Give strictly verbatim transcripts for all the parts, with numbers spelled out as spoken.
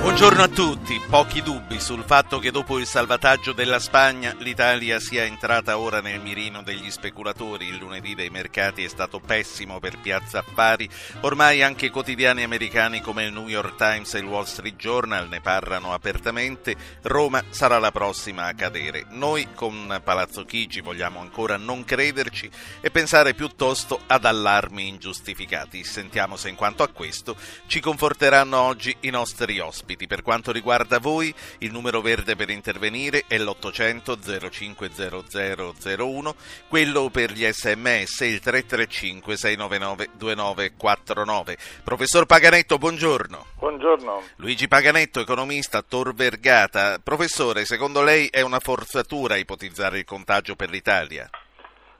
Buongiorno a tutti, pochi dubbi sul fatto che dopo il salvataggio della Spagna l'Italia sia entrata ora nel mirino degli speculatori. Il lunedì dei mercati è stato pessimo per Piazza Affari, ormai anche quotidiani americani come il New York Times e il Wall Street Journal ne parlano apertamente. Roma sarà la prossima a cadere. Noi con Palazzo Chigi vogliamo ancora non crederci e pensare piuttosto ad allarmi ingiustificati. Sentiamo se in quanto a questo ci conforteranno oggi i nostri ospiti. Per quanto riguarda voi, il numero verde per intervenire è l'ottocento zero cinque zero zero zero uno, quello per gli sms è il tre tre cinque sei nove nove due nove quattro nove. Professor Paganetto, buongiorno. Buongiorno. Luigi Paganetto, economista, Tor Vergata. Professore, secondo lei è una forzatura ipotizzare il contagio per l'Italia?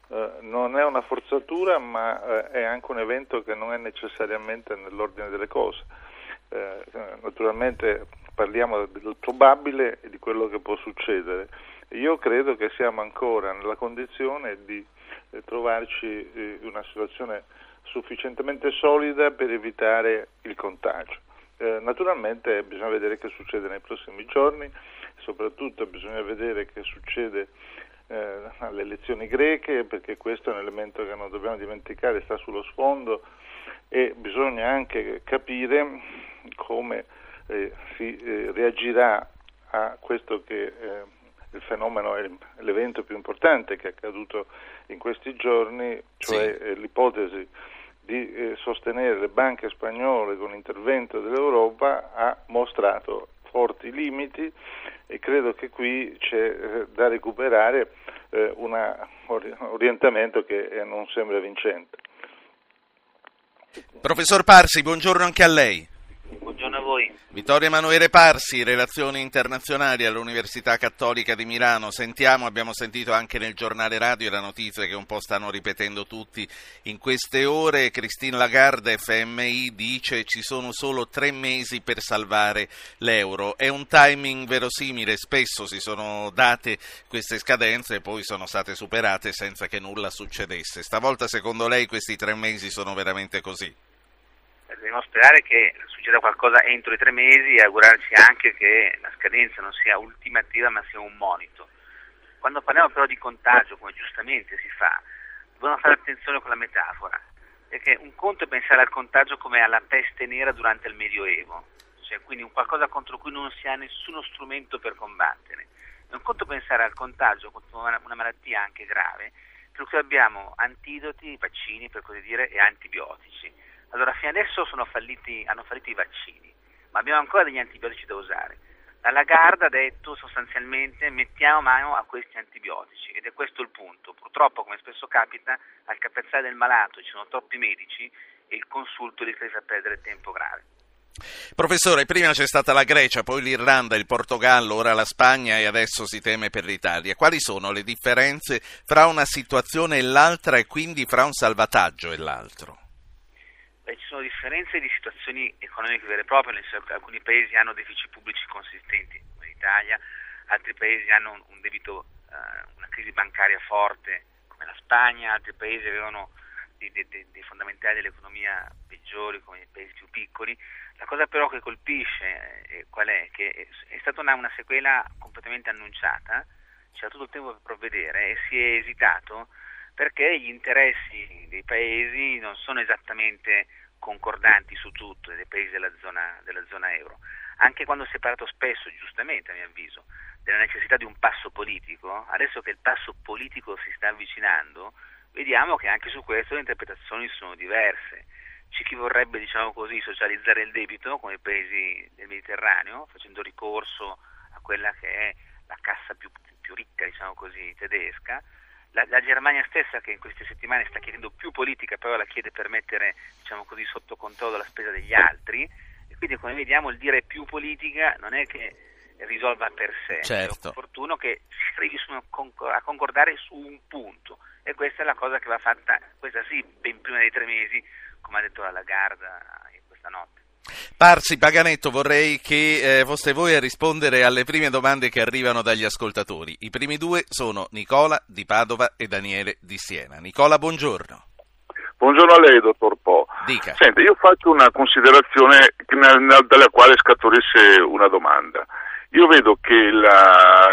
Eh, non è una forzatura, ma eh, è anche un evento che non è necessariamente nell'ordine delle cose. Eh, naturalmente parliamo del probabile e di quello che può succedere. Io credo che siamo ancora nella condizione di eh, trovarci eh, in una situazione sufficientemente solida per evitare il contagio. Eh, naturalmente bisogna vedere che succede nei prossimi giorni, soprattutto bisogna vedere che succede eh, alle elezioni greche, perché questo è un elemento che non dobbiamo dimenticare, sta sullo sfondo, e bisogna anche capire come eh, si eh, reagirà a questo che eh, il fenomeno è l'evento più importante che è accaduto in questi giorni, cioè sì. eh, l'ipotesi di eh, sostenere le banche spagnole con l'intervento dell'Europa ha mostrato forti limiti e credo che qui c'è eh, da recuperare eh, un orientamento che eh, non sembra vincente. Professor Parsi, buongiorno anche a lei. Buongiorno a voi. Vittorio Emanuele Parsi, Relazioni Internazionali all'Università Cattolica di Milano. Sentiamo, abbiamo sentito anche nel giornale radio la notizia che un po' stanno ripetendo tutti in queste ore. Christine Lagarde, F M I, dice ci sono solo tre mesi per salvare l'euro. È un timing verosimile, spesso si sono date queste scadenze e poi sono state superate senza che nulla succedesse. Stavolta secondo lei questi tre mesi sono veramente così? Dobbiamo sperare che succeda qualcosa entro i tre mesi e augurarci anche che la scadenza non sia ultimativa ma sia un monito. Quando parliamo però di contagio, come giustamente si fa, dobbiamo fare attenzione con la metafora, perché un conto è pensare al contagio come alla peste nera durante il Medioevo, cioè quindi un qualcosa contro cui non si ha nessuno strumento per combattere. È un conto pensare al contagio come una malattia anche grave, per cui abbiamo antidoti, vaccini per così dire, e antibiotici. Allora, fino adesso sono falliti, hanno fallito i vaccini, ma abbiamo ancora degli antibiotici da usare. La Lagarde ha detto sostanzialmente mettiamo mano a questi antibiotici ed è questo il punto. Purtroppo, come spesso capita, al capezzale del malato ci sono troppi medici e il consulto li fa perdere tempo grave. Professore, prima c'è stata la Grecia, poi l'Irlanda, il Portogallo, ora la Spagna e adesso si teme per l'Italia. Quali sono le differenze fra una situazione e l'altra e quindi fra un salvataggio e l'altro? Ci sono differenze di situazioni economiche vere e proprie, alcuni paesi hanno deficit pubblici consistenti, come l'Italia, altri paesi hanno un debito, una crisi bancaria forte, come la Spagna, altri paesi avevano dei, dei, dei fondamentali dell'economia peggiori, come i paesi più piccoli. La cosa però che colpisce eh, qual è? Che è stata una, una sequela completamente annunciata, c'era tutto il tempo per provvedere e si è esitato perché gli interessi dei paesi non sono esattamente concordanti su tutto, dei paesi della zona, della zona euro. Anche quando si è parlato spesso, giustamente a mio avviso, della necessità di un passo politico, adesso che il passo politico si sta avvicinando, vediamo che anche su questo le interpretazioni sono diverse. C'è chi vorrebbe, diciamo così, socializzare il debito come i paesi del Mediterraneo, facendo ricorso a quella che è la cassa più, più ricca, diciamo così, tedesca. La, la Germania stessa, che in queste settimane sta chiedendo più politica, però la chiede per mettere, diciamo così, sotto controllo la spesa degli altri, e quindi come vediamo il dire più politica non è che risolva per sé, certo. È opportuno che si arrivi a concordare su un punto, e questa è la cosa che va fatta, questa sì, ben prima dei tre mesi, come ha detto la Lagarde questa notte. Parsi, Paganetto, vorrei che eh, foste voi a rispondere alle prime domande che arrivano dagli ascoltatori. I primi due sono Nicola di Padova e Daniele di Siena. Nicola, buongiorno. Buongiorno a lei, dottor Po. Dica. Senti, io faccio una considerazione dalla quale scaturisse una domanda. Io vedo che la,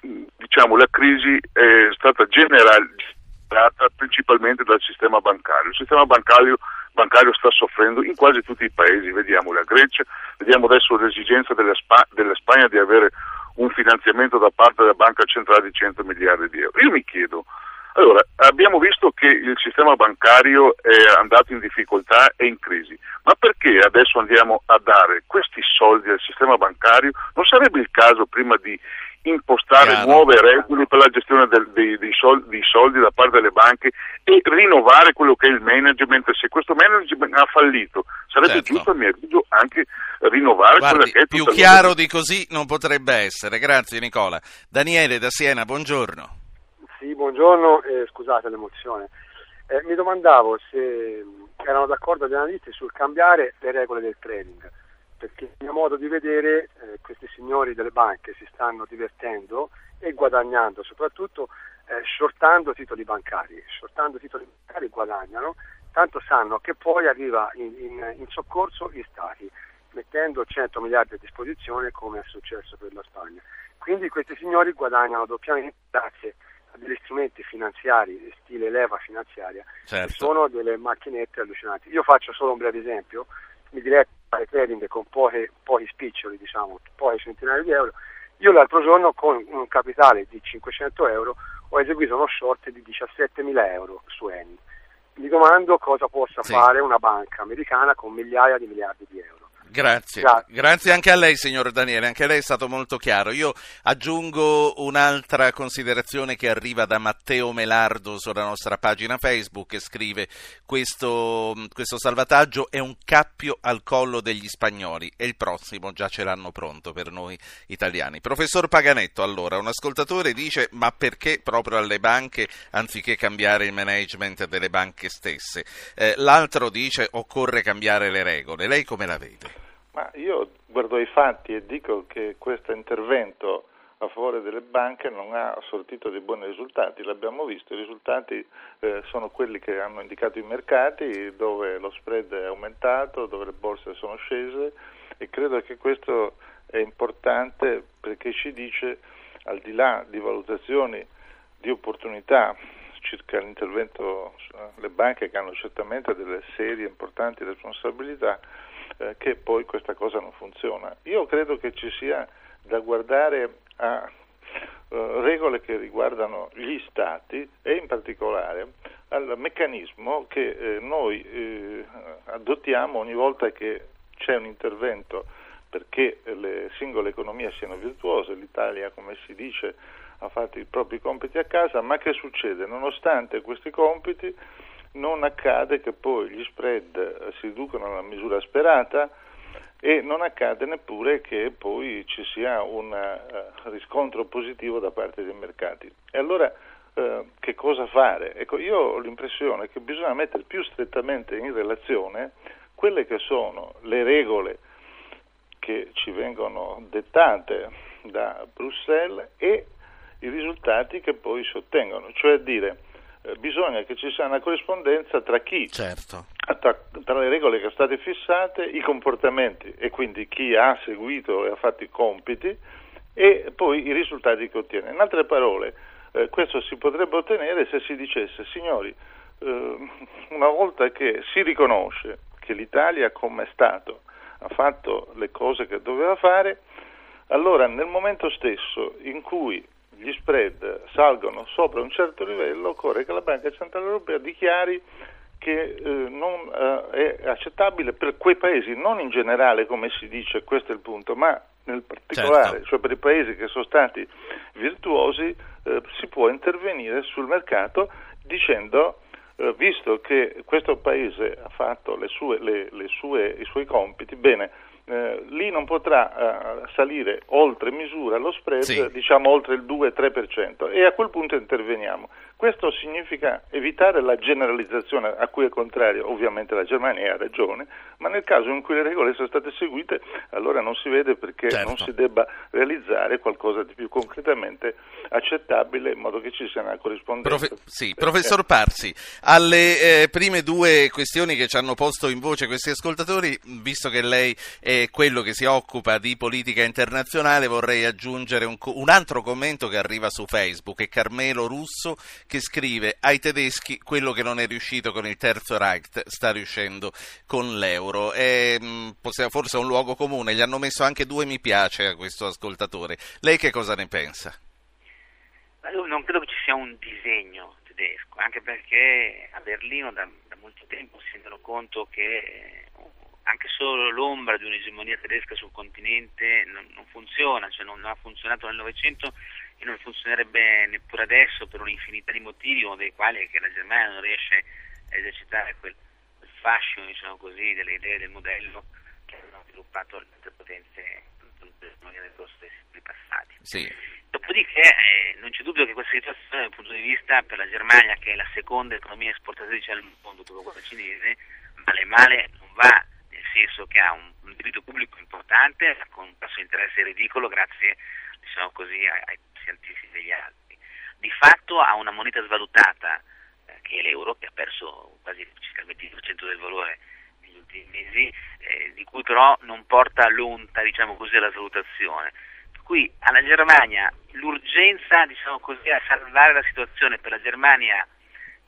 diciamo, la crisi è stata generalizzata principalmente dal sistema bancario. Il sistema bancario bancario sta soffrendo in quasi tutti i paesi, vediamo la Grecia, vediamo adesso l'esigenza della, Sp- della Spagna di avere un finanziamento da parte della Banca Centrale di cento miliardi di euro. Io mi chiedo, allora, abbiamo visto che il sistema bancario è andato in difficoltà e in crisi, ma perché adesso andiamo a dare questi soldi al sistema bancario? Non sarebbe il caso prima di impostare Chiaro. nuove regole per la gestione del, dei, dei, soldi, dei soldi da parte delle banche e rinnovare quello che è il management? Se questo management ha fallito, sarebbe certo. giusto, a mio avviso, anche rinnovare Guardi, quella che è più chiaro la... di così non potrebbe essere. Grazie Nicola. Daniele da Siena, buongiorno. Sì, buongiorno, eh, scusate l'emozione. Eh, mi domandavo se erano d'accordo gli analisti sul cambiare le regole del trading, perché a mio modo di vedere eh, questi signori delle banche si stanno divertendo e guadagnando, soprattutto eh, shortando titoli bancari, shortando titoli bancari guadagnano, tanto sanno che poi arriva in, in, in soccorso gli stati, mettendo cento miliardi a disposizione come è successo per la Spagna. Quindi questi signori guadagnano doppiamente grazie a degli strumenti finanziari, stile leva finanziaria, certo. che sono delle macchinette allucinanti. Io faccio solo un breve esempio, mi diletto fare trading con poche, pochi spiccioli, diciamo, pochi centinaia di euro. Io l'altro giorno con un capitale di cinquecento euro ho eseguito uno short di diciassettemila euro su Eni. Mi domando cosa possa sì. fare una banca americana con migliaia di miliardi di euro. Grazie. Grazie, grazie anche a lei signor Daniele, anche lei è stato molto chiaro. Io aggiungo un'altra considerazione che arriva da Matteo Melardo sulla nostra pagina Facebook, che scrive: questo, questo salvataggio è un cappio al collo degli spagnoli e il prossimo già ce l'hanno pronto per noi italiani. Professor Paganetto, allora, un ascoltatore dice: ma perché proprio alle banche anziché cambiare il management delle banche stesse? Eh, l'altro dice: occorre cambiare le regole. Lei come la vede? Ma io guardo ai fatti e dico che questo intervento a favore delle banche non ha sortito dei buoni risultati, l'abbiamo visto, i risultati eh, sono quelli che hanno indicato i mercati, dove lo spread è aumentato, dove le borse sono scese, e credo che questo è importante perché ci dice, al di là di valutazioni di opportunità circa l'intervento sulle banche, che hanno certamente delle serie importanti responsabilità, che poi questa cosa non funziona. Io credo che ci sia da guardare a uh, regole che riguardano gli stati e in particolare al meccanismo che eh, noi eh, adottiamo ogni volta che c'è un intervento perché le singole economie siano virtuose. L'Italia, come si dice, ha fatto i propri compiti a casa, ma che succede? Nonostante questi compiti non accade che poi gli spread si riducano alla misura sperata e non accade neppure che poi ci sia un uh, riscontro positivo da parte dei mercati. E allora uh, che cosa fare? Ecco, io ho l'impressione che bisogna mettere più strettamente in relazione quelle che sono le regole che ci vengono dettate da Bruxelles e i risultati che poi si ottengono, cioè dire bisogna che ci sia una corrispondenza tra chi, certo. tra, tra le regole che sono state fissate, i comportamenti e quindi chi ha seguito e ha fatto i compiti e poi i risultati che ottiene. In altre parole, eh, questo si potrebbe ottenere se si dicesse: signori, eh, una volta che si riconosce che l'Italia come Stato ha fatto le cose che doveva fare, allora nel momento stesso in cui gli spread salgono sopra un certo livello, occorre che la Banca Centrale Europea dichiari che eh, non eh, è accettabile per quei paesi, non in generale come si dice, questo è il punto, ma nel particolare, certo. cioè per i paesi che sono stati virtuosi eh, si può intervenire sul mercato dicendo eh, visto che questo paese ha fatto le sue, le, le sue, i suoi compiti, bene, Eh, lì non potrà eh, salire oltre misura lo spread, sì. diciamo oltre il due tre per cento, e a quel punto interveniamo. Questo significa evitare la generalizzazione, a cui è contrario ovviamente la Germania, ha ragione, ma nel caso in cui le regole sono state seguite, allora non si vede perché certo. non si debba realizzare qualcosa di più concretamente accettabile, in modo che ci sia una corrispondenza. Profe- sì, professor Parsi, alle eh, prime due questioni che ci hanno posto in voce questi ascoltatori, visto che lei è quello che si occupa di politica internazionale, vorrei aggiungere un, co- un altro commento che arriva su Facebook, è Carmelo Russo, che scrive: ai tedeschi quello che non è riuscito con il Terzo Reich sta riuscendo con l'euro. È, forse è un luogo comune, gli hanno messo anche due mi piace a questo ascoltatore. Lei che cosa ne pensa? Ma io non credo che ci sia un disegno tedesco, anche perché a Berlino da, da molto tempo si rendono conto che anche solo l'ombra di un'egemonia tedesca sul continente non, non funziona, cioè non ha funzionato nel Novecento e non funzionerebbe neppure adesso per un'infinità di motivi, uno dei quali è che la Germania non riesce a esercitare quel, quel fascino, diciamo così, delle idee del modello che hanno sviluppato le altre potenze nel corso dei passati. Sì. Dopodiché eh, non c'è dubbio che questa situazione dal punto di vista per la Germania, che è la seconda economia esportatrice al mondo dopo quella cinese, male male non va, nel senso che ha un, un debito pubblico importante con un tasso di interesse ridicolo grazie, diciamo così, ai degli altri. Di fatto ha una moneta svalutata eh, che è l'euro, che ha perso quasi circa il venti per cento del valore negli ultimi mesi, eh, di cui però non porta l'onta, diciamo così, alla svalutazione. Per cui alla Germania l'urgenza, diciamo così, a salvare la situazione per la Germania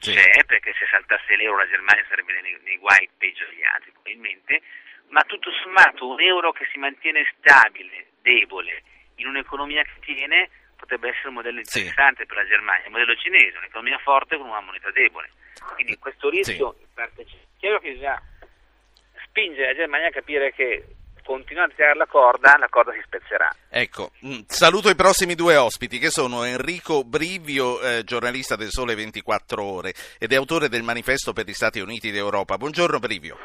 c'è, sì. perché se saltasse l'euro la Germania sarebbe nei, nei guai peggio degli altri probabilmente, ma tutto sommato un euro che si mantiene stabile, debole, in un'economia che tiene potrebbe essere un modello interessante sì. per la Germania, il modello cinese, un'economia forte con una moneta debole. Quindi questo rischio sì. in parte c'è. Chiaro che bisogna spingere la Germania a capire che continuando a tirare la corda, la corda si spezzerà. Ecco, saluto i prossimi due ospiti che sono Enrico Brivio, eh, giornalista del Sole ventiquattro Ore ed è autore del Manifesto per gli Stati Uniti d'Europa. Buongiorno Brivio.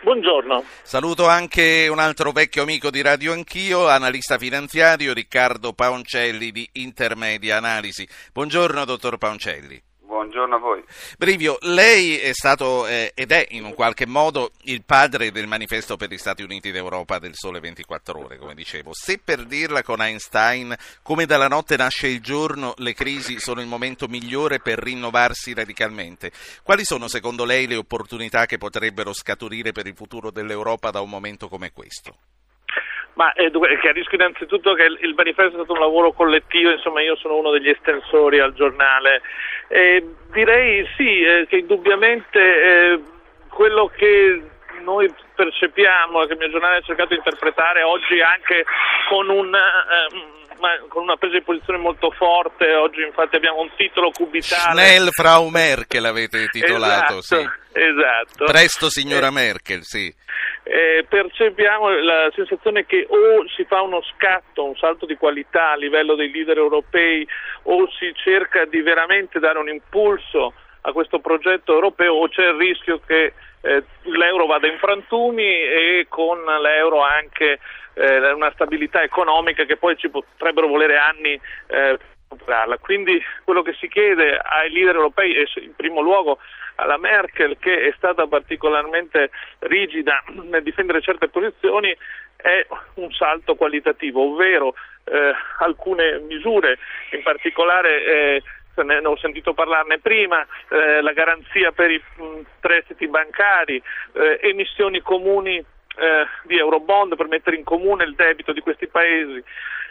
Buongiorno. Saluto anche un altro vecchio amico di Radio Anch'io, analista finanziario Riccardo Paoncelli di Intermedia Analisi. Buongiorno, dottor Paoncelli. Buongiorno a voi. Brivio, lei è stato eh, ed è in un qualche modo il padre del Manifesto per gli Stati Uniti d'Europa del Sole ventiquattro Ore, come dicevo. Se per dirla con Einstein, come dalla notte nasce il giorno, le crisi sono il momento migliore per rinnovarsi radicalmente. Quali sono secondo lei le opportunità che potrebbero scaturire per il futuro dell'Europa da un momento come questo? Ma eh, chiarisco innanzitutto che il manifesto è stato un lavoro collettivo, insomma io sono uno degli estensori al giornale. Eh, direi sì, eh, che indubbiamente eh, quello che noi percepiamo, che il mio giornale ha cercato di interpretare oggi anche con un... Eh, Ma con una presa di posizione molto forte, oggi infatti abbiamo un titolo cubitale. Schnell Frau Merkel l'avete titolato, esatto, sì. Esatto. Presto signora eh, Merkel, sì. Eh, percepiamo la sensazione che o si fa uno scatto, un salto di qualità a livello dei leader europei, o si cerca di veramente dare un impulso a questo progetto europeo, o c'è il rischio che eh, l'euro vada in frantumi e con l'euro anche eh, una stabilità economica che poi ci potrebbero volere anni eh, per darla. Quindi quello che si chiede ai leader europei e in primo luogo alla Merkel, che è stata particolarmente rigida nel difendere certe posizioni, è un salto qualitativo, ovvero eh, alcune misure, in particolare eh, ne ho sentito parlarne prima, eh, la garanzia per i mh, prestiti bancari, eh, emissioni comuni eh, di eurobond per mettere in comune il debito di questi paesi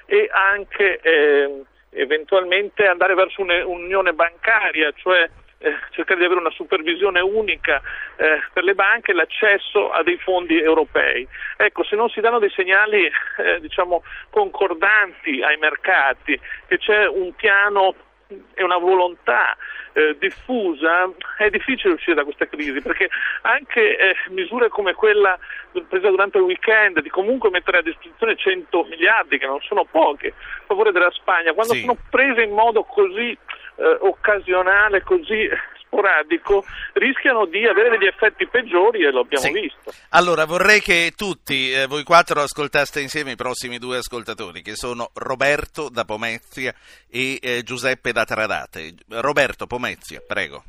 e anche eh, eventualmente andare verso un'unione bancaria, cioè eh, cercare di avere una supervisione unica eh, per le banche e l'accesso a dei fondi europei. Ecco, se non si danno dei segnali eh, diciamo concordanti ai mercati, che c'è un piano e una volontà eh, diffusa, è difficile uscire da questa crisi, perché anche eh, misure come quella presa durante il weekend di comunque mettere a disposizione cento miliardi, che non sono poche, a favore della Spagna, quando sì. sono prese in modo così eh, occasionale, così sporadico rischiano di avere degli effetti peggiori e lo abbiamo sì. visto. Allora vorrei che tutti, eh, voi quattro, ascoltaste insieme i prossimi due ascoltatori, che sono Roberto da Pomezia e eh, Giuseppe da Tradate. Roberto, Pomezia, prego.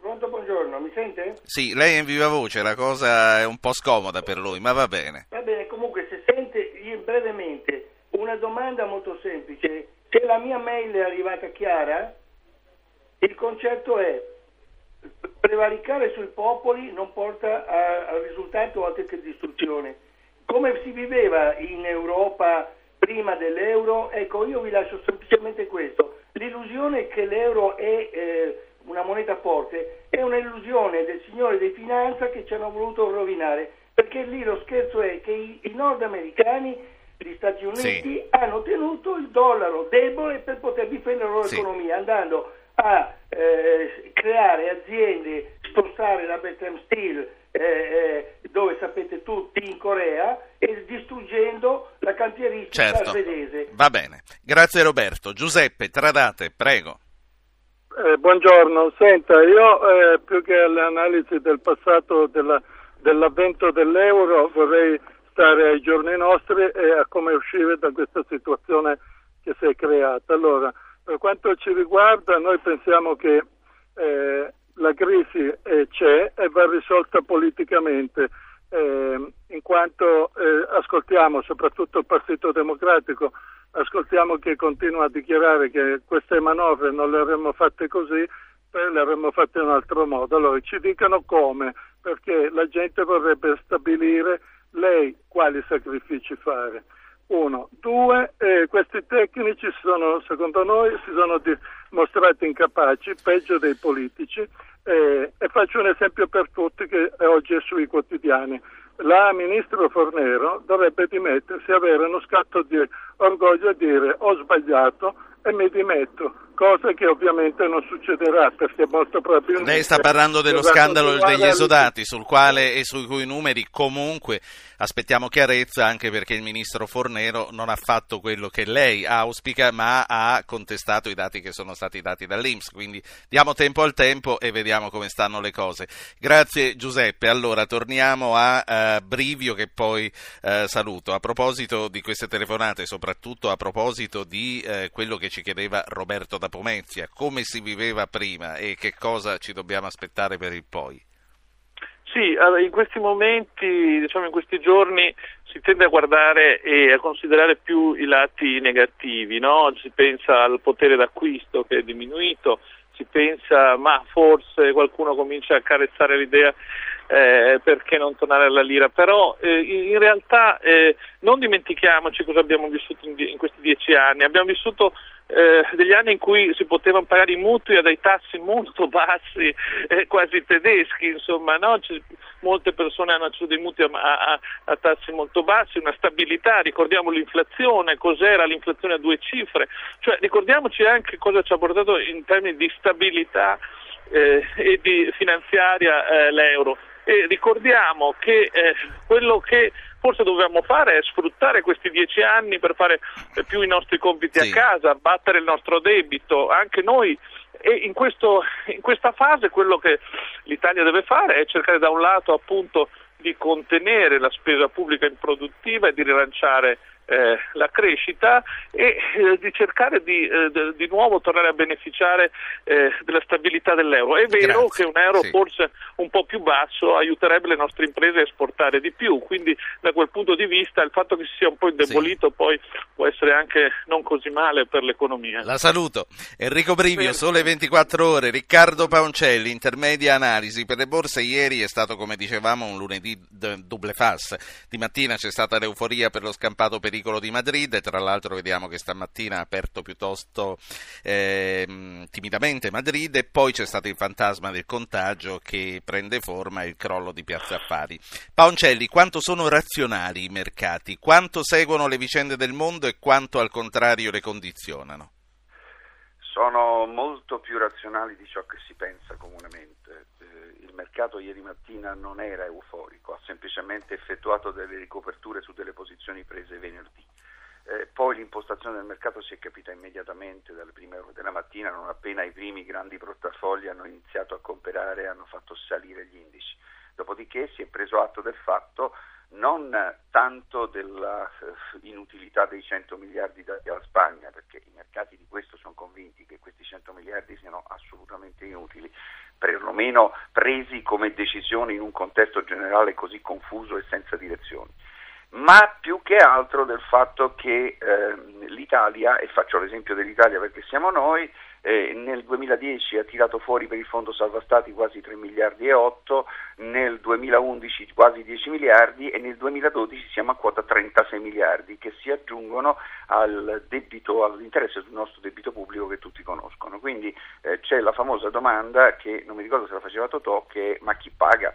Pronto, buongiorno, mi sente? Sì, lei è in viva voce, la cosa è un po' scomoda per lui, ma va bene. Va bene, comunque se sente brevemente una domanda molto semplice. Se la mia mail è arrivata chiara, il concetto è: prevaricare sui popoli non porta al risultato altro che distruzione. Come si viveva in Europa prima dell'euro? Ecco, io vi lascio semplicemente questo. L'illusione che l'euro è eh, una moneta forte è un'illusione del signore di finanza che ci hanno voluto rovinare, perché lì lo scherzo è che i, i nordamericani, gli Stati Uniti sì. hanno tenuto il dollaro debole per poter difendere la loro sì. economia, andando a eh, creare aziende, spostare la Bethlehem Steel, eh, eh, dove sapete tutti, in Corea, e distruggendo la cantieristica certo. svedese. Va bene, grazie Roberto. Giuseppe, Tradate, prego. Eh, buongiorno, senta, io eh, più che all'analisi del passato della, dell'avvento dell'euro vorrei stare ai giorni nostri e a come uscire da questa situazione che si è creata. Allora, per quanto ci riguarda, noi pensiamo che eh, la crisi eh, c'è e va risolta politicamente, eh, in quanto eh, ascoltiamo, soprattutto il Partito Democratico, ascoltiamo che continua a dichiarare che queste manovre non le avremmo fatte così, eh, le avremmo fatte in un altro modo. Allora, ci dicano come, perché la gente vorrebbe stabilire lei quali sacrifici fare. Uno, due, eh, questi tecnici sono, secondo noi, si sono dimostrati incapaci, peggio dei politici, eh, e faccio un esempio per tutti che oggi è sui quotidiani. La ministro Fornero dovrebbe dimettersi, avere uno scatto di orgoglio e dire: ho sbagliato e mi dimetto, cosa che ovviamente non succederà, perché molto probabilmente... Lei sta parlando dello scandalo degli esodati, sul quale e sui cui numeri comunque aspettiamo chiarezza, anche perché il ministro Fornero non ha fatto quello che lei auspica, ma ha contestato i dati che sono stati dati dall'INPS, quindi diamo tempo al tempo e vediamo come stanno le cose. Grazie Giuseppe. Allora torniamo a uh, Brivio, che poi uh, saluto. A proposito di queste telefonate, soprattutto a proposito di uh, quello che ci chiedeva Roberto da Pomezia, come si viveva prima e che cosa ci dobbiamo aspettare per il poi? Sì, allora, in questi momenti, diciamo in questi giorni, si tende a guardare e a considerare più i lati negativi, no? Si pensa al potere d'acquisto che è diminuito, si pensa ma forse qualcuno comincia a carezzare l'idea eh, perché non tornare alla lira, però eh, in realtà eh, non dimentichiamoci cosa abbiamo vissuto in, in questi dieci anni. Abbiamo vissuto Eh, degli anni in cui si potevano pagare i mutui a dei tassi molto bassi, eh, quasi tedeschi, insomma, no? C- molte persone hanno accesso dei mutui a, a, a tassi molto bassi, una stabilità. Ricordiamo l'inflazione, cos'era l'inflazione a due cifre, cioè ricordiamoci anche cosa ci ha portato in termini di stabilità eh, e di finanziaria eh, l'euro. E ricordiamo che eh, quello che forse dovevamo fare è sfruttare questi dieci anni per fare più i nostri compiti sì. a casa, abbattere il nostro debito, anche noi. E in, questo, in questa fase quello che l'Italia deve fare è cercare da un lato appunto di contenere la spesa pubblica improduttiva e di rilanciare eh, la crescita e eh, di cercare di, eh, de, di nuovo tornare a beneficiare eh, della stabilità dell'euro. È vero Grazie. che un euro sì. forse un po' più basso aiuterebbe le nostre imprese a esportare di più, quindi da quel punto di vista il fatto che si sia un po' indebolito sì. poi può essere anche non così male per l'economia. La saluto. Enrico Brivio, sì. Sole ventiquattro Ore, Riccardo Paoncelli, Intermedia Analisi. Per le borse ieri è stato, come dicevamo, un lunedì di double fast. Di mattina c'è stata l'euforia per lo scampato pericolo di Madrid, e tra l'altro vediamo che stamattina ha aperto piuttosto eh, timidamente Madrid, e poi c'è stato il fantasma del contagio che prende forma e il crollo di Piazza Affari. Paoncelli, quanto sono razionali i mercati? Quanto seguono le vicende del mondo e quanto al contrario le condizionano? Sono molto più razionali di ciò che si pensa comunemente. Il mercato ieri mattina non era euforico, ha semplicemente effettuato delle ricoperture su delle posizioni prese venerdì. Eh, poi l'impostazione del mercato si è capita immediatamente dalle prime ore della mattina, non appena i primi grandi portafogli hanno iniziato a comprare, hanno fatto salire gli indici. Dopodiché si è preso atto del fatto non tanto dell'inutilità dei cento miliardi dati alla Spagna, perché i mercati di questo sono convinti che questi cento miliardi siano assolutamente inutili, perlomeno presi come decisione in un contesto generale così confuso e senza direzioni, ma più che altro del fatto che eh, l'Italia, e faccio l'esempio dell'Italia perché siamo noi, eh, nel duemiladieci ha tirato fuori per il fondo salva stati quasi tre miliardi e otto, nel duemilaundici quasi dieci miliardi e nel duemiladodici siamo a quota trentasei miliardi che si aggiungono al debito, all'interesse sul nostro debito pubblico che tutti conoscono. Quindi eh, c'è la famosa domanda che non mi ricordo se la faceva Totò, che ma chi paga?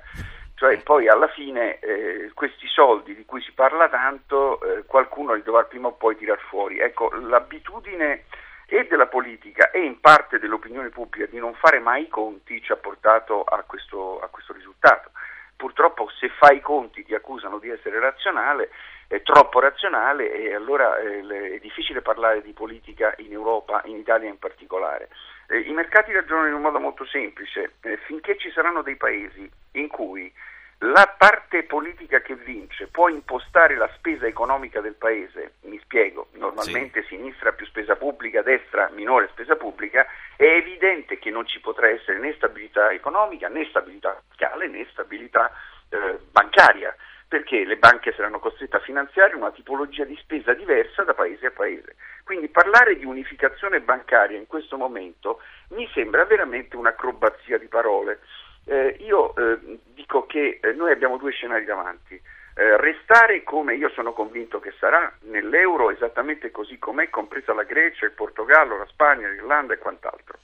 Cioè poi alla fine eh, questi soldi di cui si parla tanto eh, qualcuno li dovrà prima o poi tirar fuori. Ecco, l'abitudine e della politica e in parte dell'opinione pubblica di non fare mai i conti ci ha portato a questo, a questo risultato. Purtroppo se fai i conti ti accusano di essere razionale, è troppo razionale, e allora è difficile parlare di politica in Europa, in Italia in particolare. I mercati ragionano in un modo molto semplice: finché ci saranno dei paesi in cui la parte politica che vince può impostare la spesa economica del paese, mi spiego, normalmente sì. Sinistra più spesa pubblica, destra minore spesa pubblica, è evidente che non ci potrà essere né stabilità economica, né stabilità fiscale, né stabilità eh, bancaria, perché le banche saranno costrette a finanziare una tipologia di spesa diversa da paese a paese. Quindi parlare di unificazione bancaria in questo momento mi sembra veramente un'acrobazia di parole. Eh, io eh, dico che eh, noi abbiamo due scenari davanti, eh, restare come io sono convinto che sarà nell'euro esattamente così com'è, compresa la Grecia, il Portogallo, la Spagna, l'Irlanda e quant'altro,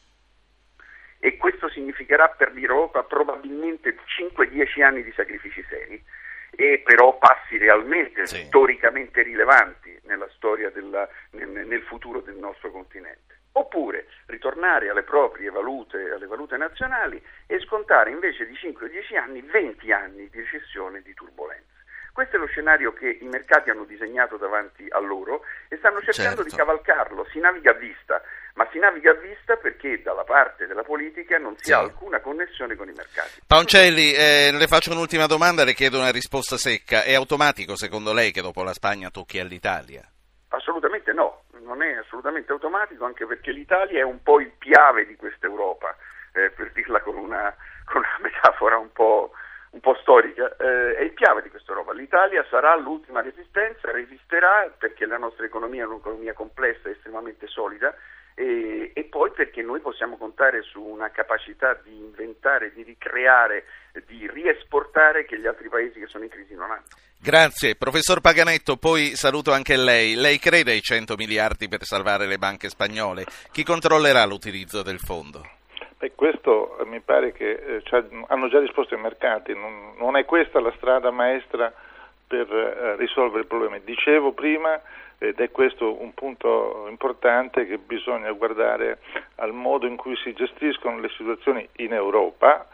e questo significherà per l'Europa probabilmente cinque a dieci anni di sacrifici seri e però passi realmente sì. storicamente rilevanti nella storia della, nel, nel futuro del nostro continente. Oppure ritornare alle proprie valute, alle valute nazionali, e scontare invece di cinque o dieci anni venti anni di recessione, di turbolenze. Questo è lo scenario che i mercati hanno disegnato davanti a loro e stanno cercando certo. di cavalcarlo. Si naviga a vista, ma si naviga a vista perché dalla parte della politica non si sì. ha alcuna connessione con i mercati. Paoncelli, eh, le faccio un'ultima domanda e le chiedo una risposta secca. È automatico secondo lei che dopo la Spagna tocchi all'Italia? Assolutamente no, non è assolutamente automatico, anche perché l'Italia è un po' il piave di questa Europa, eh, per dirla con una, con una metafora un po', un po' storica, eh, è il piave di questa Europa. L'Italia sarà l'ultima resistenza, resisterà perché la nostra economia è un'economia complessa e estremamente solida, e, e poi perché noi possiamo contare su una capacità di inventare, di ricreare, di riesportare che gli altri paesi che sono in crisi non hanno. Grazie. Professor Paganetto, poi saluto anche lei. Lei crede ai cento miliardi per salvare le banche spagnole? Chi controllerà l'utilizzo del fondo? Beh, questo mi pare che eh, hanno già risposto i mercati. Non, non è questa la strada maestra per eh, risolvere il problema. Dicevo prima, ed è questo un punto importante, che bisogna guardare al modo in cui si gestiscono le situazioni in Europa,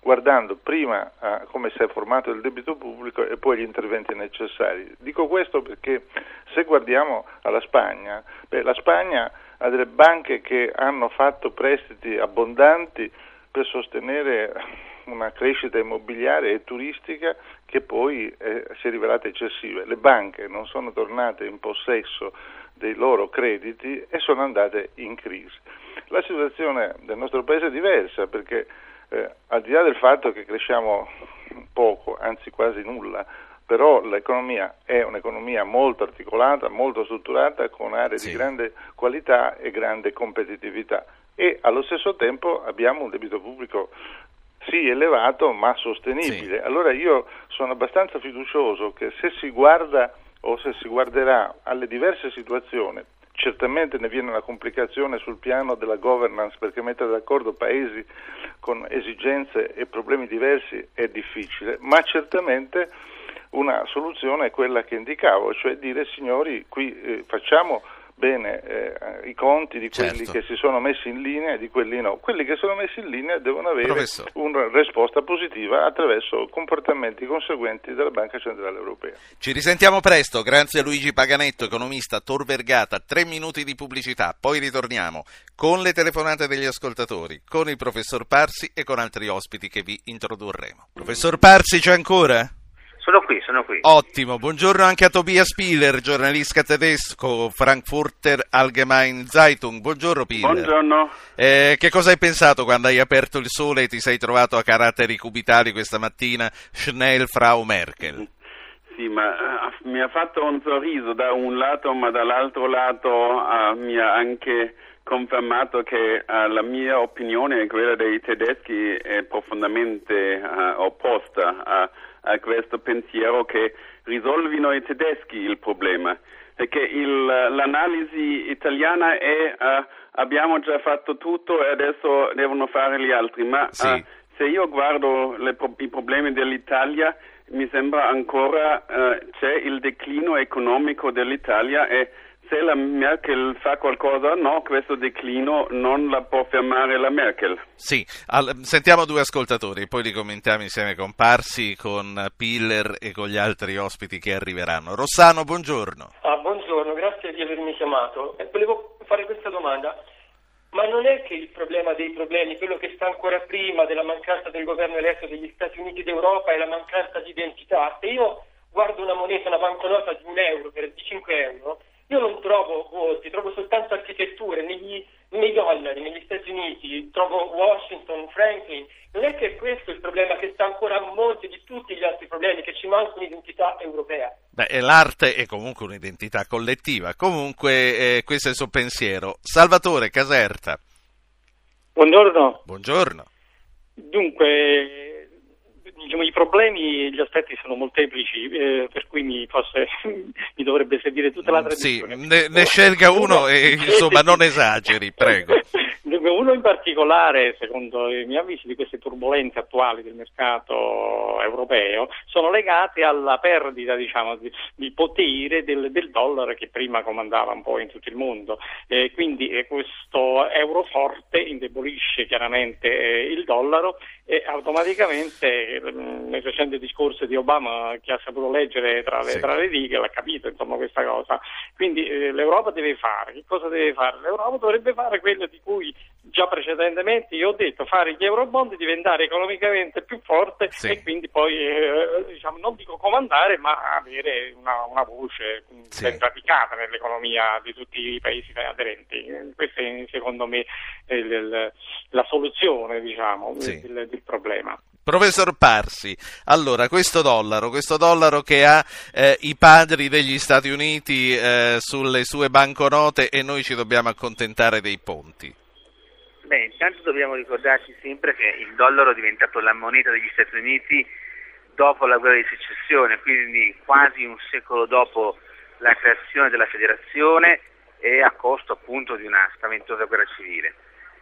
guardando prima a come si è formato il debito pubblico e poi gli interventi necessari. Dico questo perché se guardiamo alla Spagna, beh, la Spagna ha delle banche che hanno fatto prestiti abbondanti per sostenere una crescita immobiliare e turistica che poi eh, si è rivelata eccessiva. Le banche non sono tornate in possesso dei loro crediti e sono andate in crisi. La situazione del nostro paese è diversa perché Eh, al di là del fatto che cresciamo poco, anzi quasi nulla, però l'economia è un'economia molto articolata, molto strutturata, con aree sì. di grande qualità e grande competitività, e allo stesso tempo abbiamo un debito pubblico sì elevato ma sostenibile. Sì. Allora io sono abbastanza fiducioso che se si guarda o se si guarderà alle diverse situazioni, certamente ne viene una complicazione sul piano della governance, perché mettere d'accordo paesi con esigenze e problemi diversi è difficile, ma certamente una soluzione è quella che indicavo, cioè dire signori qui eh, facciamo Bene, eh, i conti di certo. quelli che si sono messi in linea e di quelli no. Quelli che sono messi in linea devono avere Professor. una risposta positiva attraverso comportamenti conseguenti della Banca Centrale Europea. Ci risentiamo presto, grazie a Luigi Paganetto, economista Tor Vergata. Tre minuti di pubblicità, poi ritorniamo con le telefonate degli ascoltatori, con il professor Parsi e con altri ospiti che vi introdurremo. Professor Parsi, c'è ancora? Sono qui, sono qui. Ottimo, buongiorno anche a Tobias Piller, giornalista tedesco, Frankfurter Allgemeine Zeitung. Buongiorno Piller. Buongiorno. Eh, che cosa hai pensato quando hai aperto il Sole e ti sei trovato a caratteri cubitali questa mattina, Schnell Frau Merkel? Sì, ma uh, mi ha fatto un sorriso da un lato, ma dall'altro lato uh, mi ha anche confermato che uh, la mia opinione e quella dei tedeschi è profondamente uh, opposta a uh, a questo pensiero che risolvino i tedeschi il problema, perché il, l'analisi italiana è uh, abbiamo già fatto tutto e adesso devono fare gli altri, ma sì. uh, se io guardo le, i problemi dell'Italia mi sembra ancora uh, c'è il declino economico dell'Italia e se la Merkel fa qualcosa, no, questo declino non la può fermare la Merkel. Sì, al, sentiamo due ascoltatori, poi li commentiamo insieme con Parsi, con Piller e con gli altri ospiti che arriveranno. Rossano, buongiorno. Ah, buongiorno, grazie di avermi chiamato. Eh, volevo fare questa domanda, ma non è che il problema dei problemi, quello che sta ancora prima della mancanza del governo eletto degli Stati Uniti d'Europa è la mancanza di identità? Se io guardo una moneta, una banconota di un euro, per di cinque euro, io non trovo voti, trovo soltanto architetture, negli, nei dollari, negli Stati Uniti, trovo Washington, Franklin. Non è che questo è il problema che sta ancora a monte di tutti gli altri problemi, che ci manca un'identità europea. Beh, e l'arte è comunque un'identità collettiva. Comunque eh, questo è il suo pensiero. Salvatore, Caserta. Buongiorno. Buongiorno. Dunque... Diciamo, i problemi e gli aspetti sono molteplici, eh, per cui mi, forse, mi dovrebbe servire tutta la tradizione. Sì, ne, ne scelga uno e insomma non esageri, prego. Uno in particolare, secondo i miei avvisi, di queste turbolenze attuali del mercato europeo sono legate alla perdita, diciamo, di, di potere del, del dollaro che prima comandava un po' in tutto il mondo. Eh, quindi eh, questo euro forte indebolisce chiaramente eh, il dollaro e automaticamente eh, nel recente discorso di Obama, che ha saputo leggere tra le, sì. tra le righe, l'ha capito, insomma, questa cosa. Quindi eh, l'Europa deve fare. Che cosa deve fare? L'Europa dovrebbe fare quello di cui già precedentemente io ho detto, fare gli eurobond, diventare economicamente più forte sì. e quindi poi eh, diciamo, non dico comandare, ma avere una, una voce sì. ben praticata nell'economia di tutti i paesi aderenti. Questa è secondo me è il, la soluzione, diciamo, sì. del, del problema. Professor Parsi, allora questo dollaro, questo dollaro che ha eh, i padri degli Stati Uniti eh, sulle sue banconote e noi ci dobbiamo accontentare dei ponti. Beh, intanto dobbiamo ricordarci sempre che il dollaro è diventato la moneta degli Stati Uniti dopo la guerra di secessione, quindi quasi un secolo dopo la creazione della federazione e a costo appunto di una spaventosa guerra civile.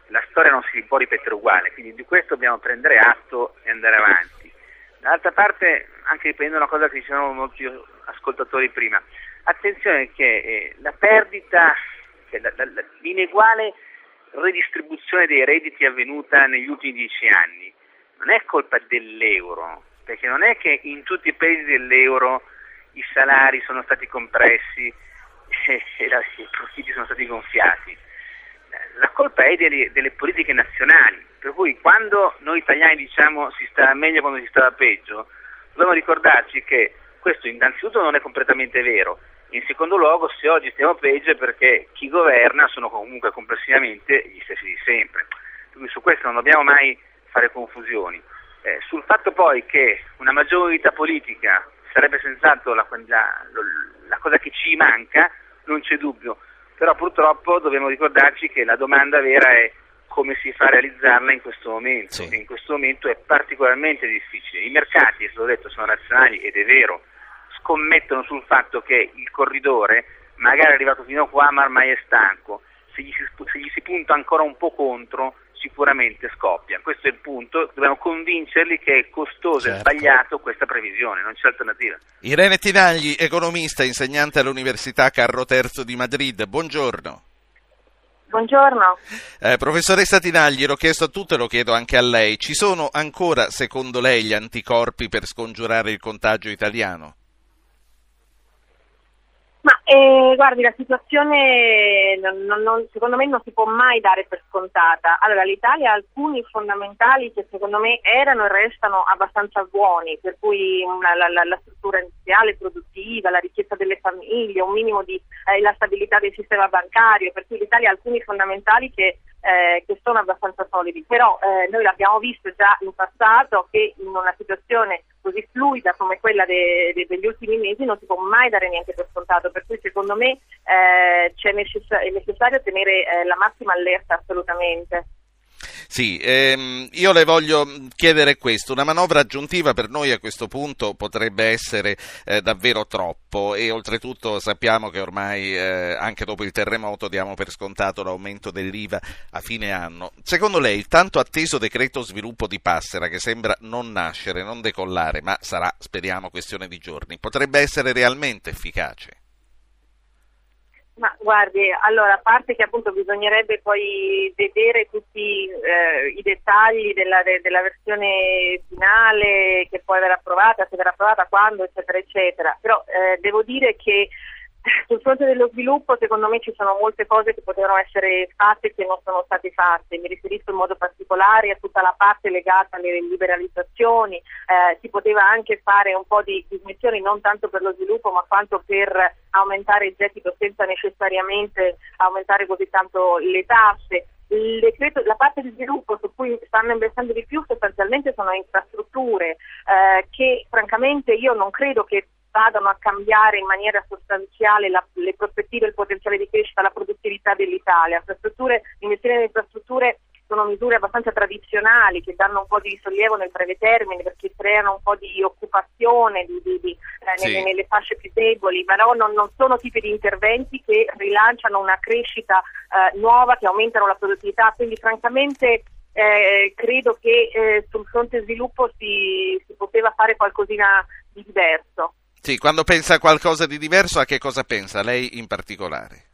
La storia non si può ripetere uguale, quindi di questo dobbiamo prendere atto e andare avanti. Dall'altra parte, anche riprendendo una cosa che dicevano molti ascoltatori prima, attenzione che eh, la perdita, cioè, la, la, la, l'ineguale redistribuzione dei redditi avvenuta negli ultimi dieci anni non è colpa dell'euro, perché non è che in tutti i paesi dell'euro i salari sono stati compressi e, e la, i profitti sono stati gonfiati. La colpa è delle, delle politiche nazionali, per cui quando noi italiani diciamo si stava meglio quando si stava peggio, dobbiamo ricordarci che questo innanzitutto non è completamente vero. In secondo luogo, se oggi stiamo peggio è perché chi governa sono comunque complessivamente gli stessi di sempre. Quindi su questo non dobbiamo mai fare confusioni. Eh, sul fatto poi che una maggiore unità politica sarebbe senz'altro la, la, la cosa che ci manca, non c'è dubbio. Però purtroppo dobbiamo ricordarci che la domanda vera è come si fa a realizzarla in questo momento. Sì. E in questo momento è particolarmente difficile. I mercati, l'ho detto, sono razionali ed è vero. Scommettono sul fatto che il corridore magari è arrivato fino a qua ma ormai è stanco, se gli si, se gli si punta ancora un po' contro sicuramente scoppia. Questo è il punto, dobbiamo convincerli che è costoso certo. e sbagliato questa previsione, non c'è alternativa. Irene Tinagli, economista, insegnante all'Università Carlo terzo di Madrid, buongiorno. Buongiorno. Eh, professoressa Tinagli, l'ho chiesto a tutte e lo chiedo anche a lei, ci sono ancora secondo lei gli anticorpi per scongiurare il contagio italiano? Ma eh, guardi, la situazione non, non, non, secondo me non si può mai dare per scontata. Allora, l'Italia ha alcuni fondamentali che secondo me erano e restano abbastanza buoni, per cui una, la, la, la struttura industriale produttiva, la ricchezza delle famiglie, un minimo di eh, la stabilità del sistema bancario, per cui l'Italia ha alcuni fondamentali che Eh, che sono abbastanza solidi, però eh, noi l'abbiamo visto già in passato che in una situazione così fluida come quella de- de- degli ultimi mesi non si può mai dare niente per scontato, per cui secondo me eh, c'è necess- è necessario tenere eh, la massima allerta assolutamente. Sì, ehm, io le voglio chiedere questo, una manovra aggiuntiva per noi a questo punto potrebbe essere eh, davvero troppo e oltretutto sappiamo che ormai eh, anche dopo il terremoto diamo per scontato l'aumento dell'I V A a fine anno. Secondo lei il tanto atteso decreto sviluppo di Passera, che sembra non nascere, non decollare, ma sarà, speriamo, questione di giorni, potrebbe essere realmente efficace? Ma guardi, allora, a parte che appunto bisognerebbe poi vedere tutti eh, i dettagli della, de, della versione finale che poi verrà approvata, se verrà approvata, quando, eccetera, eccetera. Però eh, devo dire che sul fronte dello sviluppo secondo me ci sono molte cose che potevano essere fatte e che non sono state fatte. Mi riferisco in modo particolare a tutta la parte legata alle liberalizzazioni, eh, si poteva anche fare un po' di dismissioni non tanto per lo sviluppo ma quanto per aumentare il gettito senza necessariamente aumentare così tanto le tasse. Il decreto, la parte di sviluppo su cui stanno investendo di più sostanzialmente sono infrastrutture eh, che francamente io non credo che vadano a cambiare in maniera sostanziale la, le prospettive, il potenziale di crescita, la produttività dell'Italia. Infrastrutture, investire in infrastrutture sono misure abbastanza tradizionali che danno un po' di sollievo nel breve termine perché creano un po' di occupazione di, di, di, eh, sì. nelle, nelle fasce più deboli, ma no, non, non sono tipi di interventi che rilanciano una crescita eh, nuova, che aumentano la produttività, quindi francamente eh, credo che eh, sul fronte sviluppo si, si poteva fare qualcosina di diverso. Sì, quando pensa a qualcosa di diverso, a che cosa pensa lei in particolare?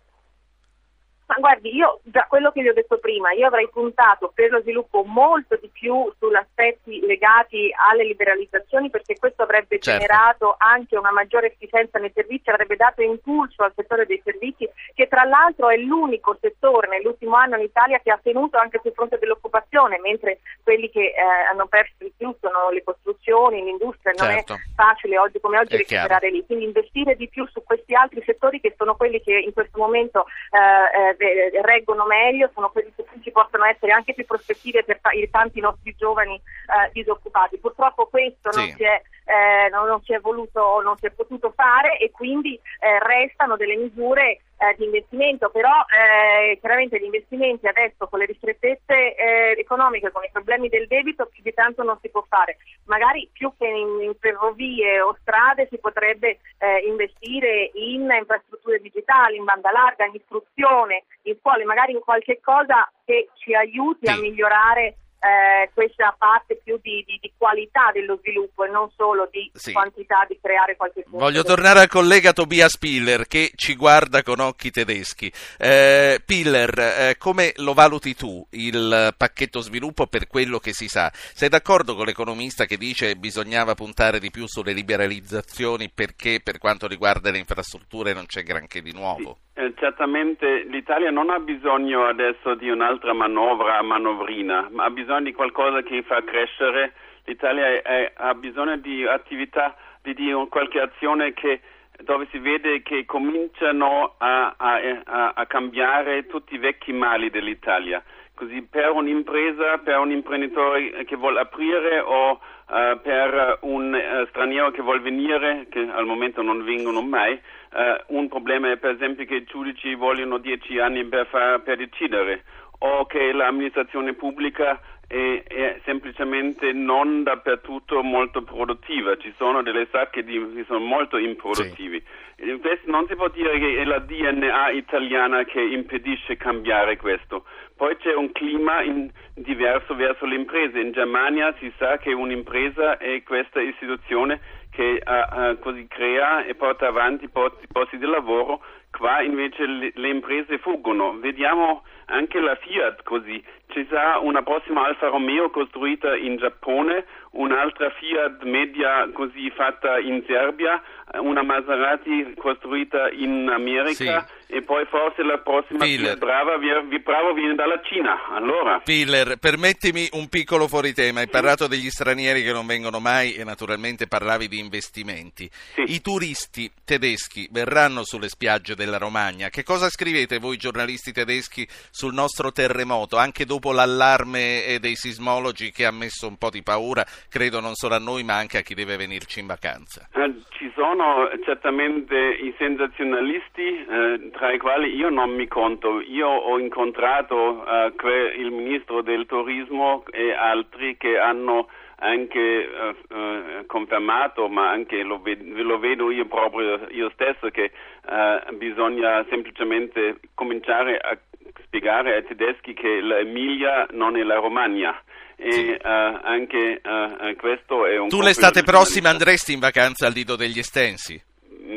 Ma guardi, io da quello che vi ho detto prima, io avrei puntato per lo sviluppo molto di più sugli aspetti legati alle liberalizzazioni, perché questo avrebbe certo. generato anche una maggiore efficienza nei servizi, avrebbe dato impulso al settore dei servizi, che tra l'altro è l'unico settore nell'ultimo anno in Italia che ha tenuto anche sul fronte dell'occupazione, mentre quelli che eh, hanno perso il più sono le costruzioni, l'industria, certo. non è facile oggi come oggi è recuperare chiaro. Lì, quindi investire di più su questi altri settori che sono quelli che in questo momento eh, eh, reggono meglio, sono quelli su cui ci possono essere anche più prospettive per i tanti nostri giovani eh, disoccupati. Purtroppo questo sì. non si è eh, non, non si è voluto, non si è potuto fare e quindi eh, restano delle misure eh, di investimento, però eh, chiaramente gli investimenti adesso con le ristrettezze eh, economiche, con i problemi del debito, più di tanto non si può fare. Magari più che in, in ferrovie o strade si potrebbe eh, investire in infrastrutture digitali, in banda larga, in istruzione, in scuole, magari in qualche cosa che ci aiuti sì. a migliorare Eh, questa parte più di, di, di qualità dello sviluppo e non solo di sì. quantità, di creare qualche punto. Voglio tornare al collega Tobias Piller che ci guarda con occhi tedeschi. Eh, Piller, eh, come lo valuti tu il pacchetto sviluppo per quello che si sa? Sei d'accordo con l'economista che dice che bisognava puntare di più sulle liberalizzazioni perché per quanto riguarda le infrastrutture non c'è granché di nuovo? Sì, eh, certamente l'Italia non ha bisogno adesso di un'altra manovra manovrina, ma ha bisogno di qualcosa che fa crescere l'Italia, è, ha bisogno di attività, di, di qualche azione che, dove si vede che cominciano a, a, a cambiare tutti i vecchi mali dell'Italia. Così per un'impresa, per un imprenditore che vuole aprire o uh, per un uh, straniero che vuole venire, che al momento non vengono mai, uh, un problema è per esempio che i giudici vogliono dieci anni per, far, per decidere. o che l'amministrazione pubblica è, è semplicemente non dappertutto molto produttiva, ci sono delle sacche di, che sono molto improduttivi. Sì. Non si può dire che è la D N A italiana che impedisce cambiare questo. Poi c'è un clima in, diverso verso le imprese. In Germania si sa che un'impresa è questa istituzione che uh, uh, così crea e porta avanti posti, posti di lavoro. Qua invece le, le imprese fuggono. Vediamo anche la Fiat così. Ci sarà una prossima Alfa Romeo costruita in Giappone, un'altra Fiat media così fatta in Serbia, una Maserati costruita in America, sì. E poi forse la prossima Piller. brava vi bravo viene dalla Cina. Allora Piller, permettimi un piccolo fuoritema. Hai sì. parlato degli stranieri che non vengono mai e naturalmente parlavi di investimenti. Sì. I turisti tedeschi verranno sulle spiagge della Romagna. Che cosa scrivete voi giornalisti tedeschi sul nostro terremoto, anche dopo l'allarme dei sismologi che ha messo un po' di paura, credo non solo a noi ma anche a chi deve venirci in vacanza? Eh, ci sono certamente i sensazionalisti, eh, tra i quali io non mi conto. Io ho incontrato eh, que- il ministro del turismo e altri che hanno anche eh, eh, confermato, ma anche lo, ved- lo vedo io proprio io stesso, che eh, bisogna semplicemente cominciare a spiegare ai tedeschi che l'Emilia non è la Romagna. E sì. uh, anche uh, questo è un. Tu l'estate prossima andresti in vacanza al Lido degli Estensi?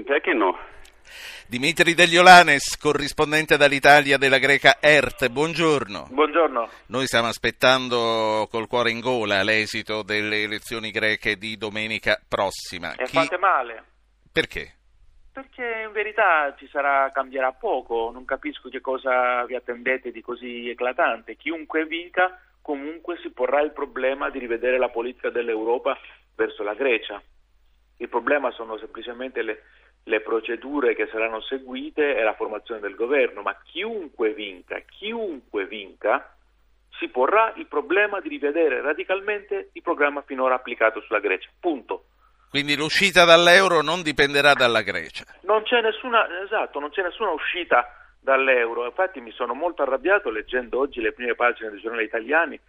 Perché no? Dimitri Deliolanes, corrispondente dall'Italia della Greca E R T, buongiorno. Buongiorno. Noi stiamo aspettando col cuore in gola l'esito delle elezioni greche di domenica prossima. E Chi... fate male. Perché? Perché in verità ci sarà, cambierà poco, non capisco che cosa vi attendete di così eclatante. Chiunque vinca comunque si porrà il problema di rivedere la politica dell'Europa verso la Grecia. Il problema sono semplicemente le, le procedure che saranno seguite e la formazione del governo, ma chiunque vinca, chiunque vinca, si porrà il problema di rivedere radicalmente il programma finora applicato sulla Grecia, punto. Quindi l'uscita dall'euro non dipenderà dalla Grecia. Non c'è nessuna, esatto, non c'è nessuna uscita dall'euro. Infatti mi sono molto arrabbiato leggendo oggi le prime pagine dei giornali italiani,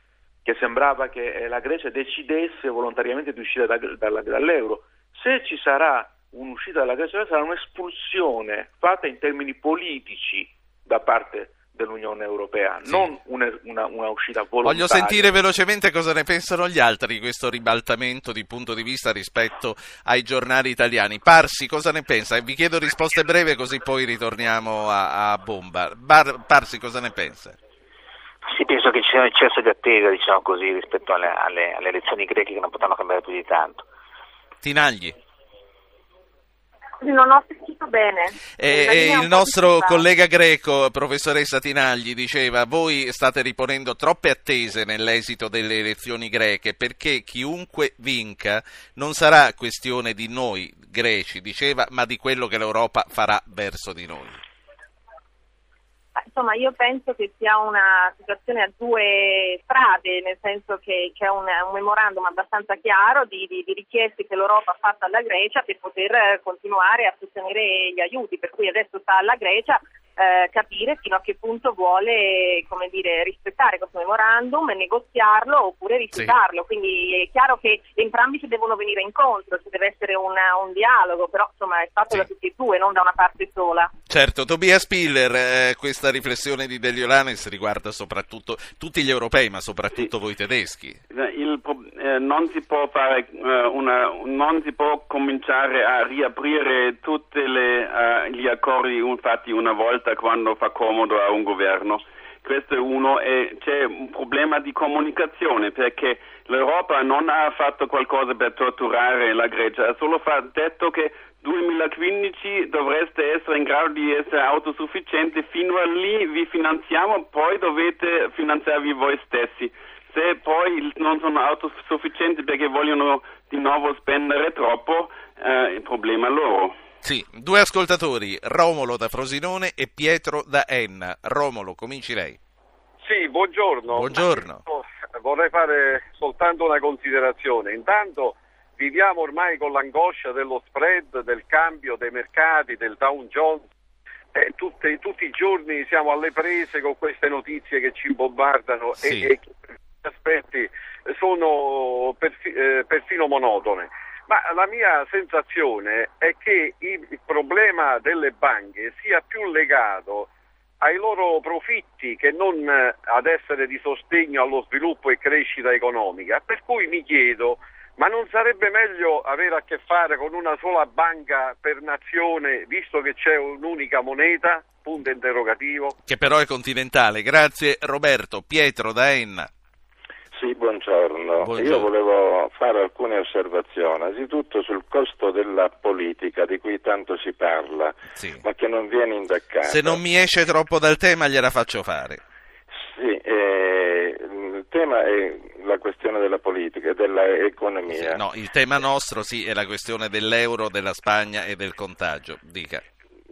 che sembrava che la Grecia decidesse volontariamente di uscire da, da, dall'euro. Se ci sarà un'uscita dalla Grecia, sarà un'espulsione fatta in termini politici da parte dell'Unione Europea, sì. non una, una, una uscita volontaria. Voglio sentire velocemente cosa ne pensano gli altri di questo ribaltamento di punto di vista rispetto ai giornali italiani. Parsi, cosa ne pensa? Vi chiedo risposte breve così poi ritorniamo a, a bomba. Bar, Parsi, cosa ne pensa? Sì, penso che ci sia un eccesso di attesa, diciamo così, rispetto alle, alle, alle elezioni greche che non potranno cambiare più di tanto. Tinagli. Non ho sentito bene. Eh, eh, il nostro collega greco, professoressa Tinagli, diceva: voi state riponendo troppe attese nell'esito delle elezioni greche, perché chiunque vinca non sarà questione di noi greci, diceva, ma di quello che l'Europa farà verso di noi. Insomma, io penso che sia una situazione a due strade, nel senso che c'è un, un memorandum abbastanza chiaro di, di, di richieste che l'Europa ha fatto alla Grecia per poter continuare a sostenere gli aiuti, per cui adesso sta alla Grecia eh, capire fino a che punto vuole, come dire, rispettare questo memorandum, negoziarlo oppure rifiutarlo. Sì. Quindi è chiaro che entrambi si devono venire incontro, ci deve essere una, un dialogo, però insomma è fatto sì. da tutti e due, non da una parte sola. Certo. Tobias Piller, eh, questa riflessione di Deliolanes riguarda soprattutto tutti gli europei, ma soprattutto sì. voi tedeschi. Il, eh, non si può fare eh, una, non si può cominciare a riaprire tutti eh, gli accordi infatti una volta quando fa comodo a un governo. Questo è uno, e c'è un problema di comunicazione, perché l'Europa non ha fatto qualcosa per torturare la Grecia, ha solo detto che duemilaquindici dovreste essere in grado di essere autosufficienti, fino a lì vi finanziamo, poi dovete finanziarvi voi stessi. Se poi non sono autosufficienti perché vogliono di nuovo spendere troppo, eh, il problema è loro. Sì, due ascoltatori, Romolo da Frosinone e Pietro da Enna. Romolo, cominci lei. Sì, buongiorno. Buongiorno. Vorrei fare soltanto una considerazione. Intanto viviamo ormai con l'angoscia dello spread, del cambio dei mercati, del Dow Jones, eh, tutte, tutti i giorni siamo alle prese con queste notizie che ci bombardano, sì, e che per aspetti sono persi, eh, perfino monotone. Ma la mia sensazione è che il problema delle banche sia più legato ai loro profitti che non ad essere di sostegno allo sviluppo e crescita economica, per cui mi chiedo, ma non sarebbe meglio avere a che fare con una sola banca per nazione, visto che c'è un'unica moneta? Punto interrogativo. Che però è continentale. Grazie Roberto. Pietro da Enna. Sì, buongiorno. buongiorno. Io volevo fare alcune osservazioni, innanzitutto sul costo della politica di cui tanto si parla, sì, ma che non viene indaccato. Se non mi esce troppo dal tema gliela faccio fare. Sì, eh, il tema è la questione della politica e dell'economia. Sì, no, il tema nostro sì è la questione dell'euro, della Spagna e del contagio, dica.